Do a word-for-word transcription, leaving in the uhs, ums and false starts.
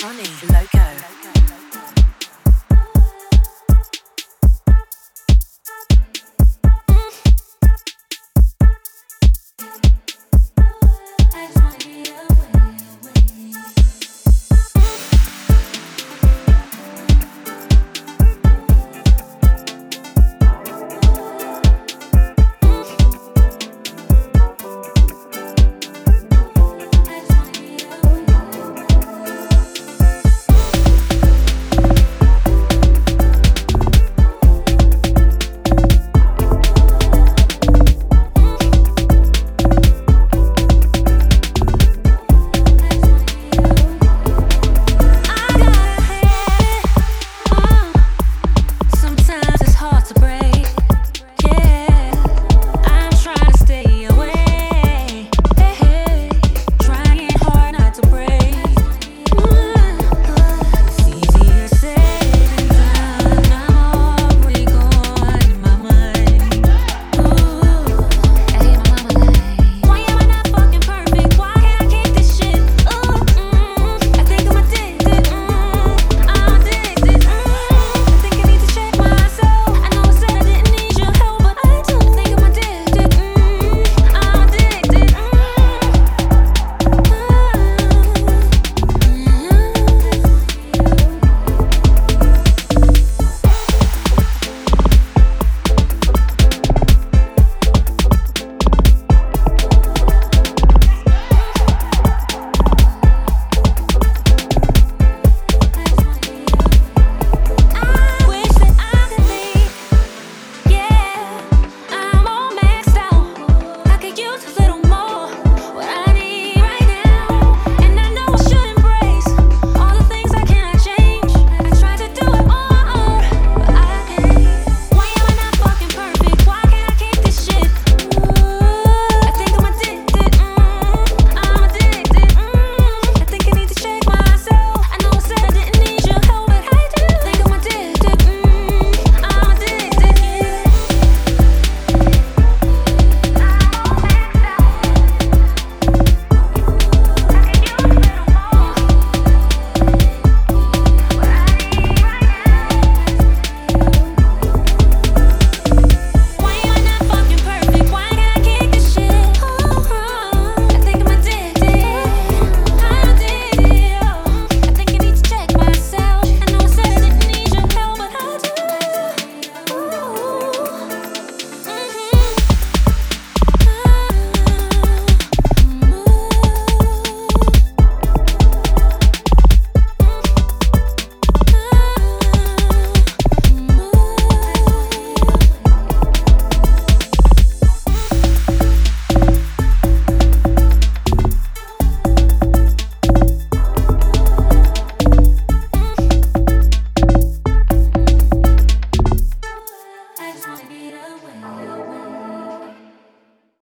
Honey, local.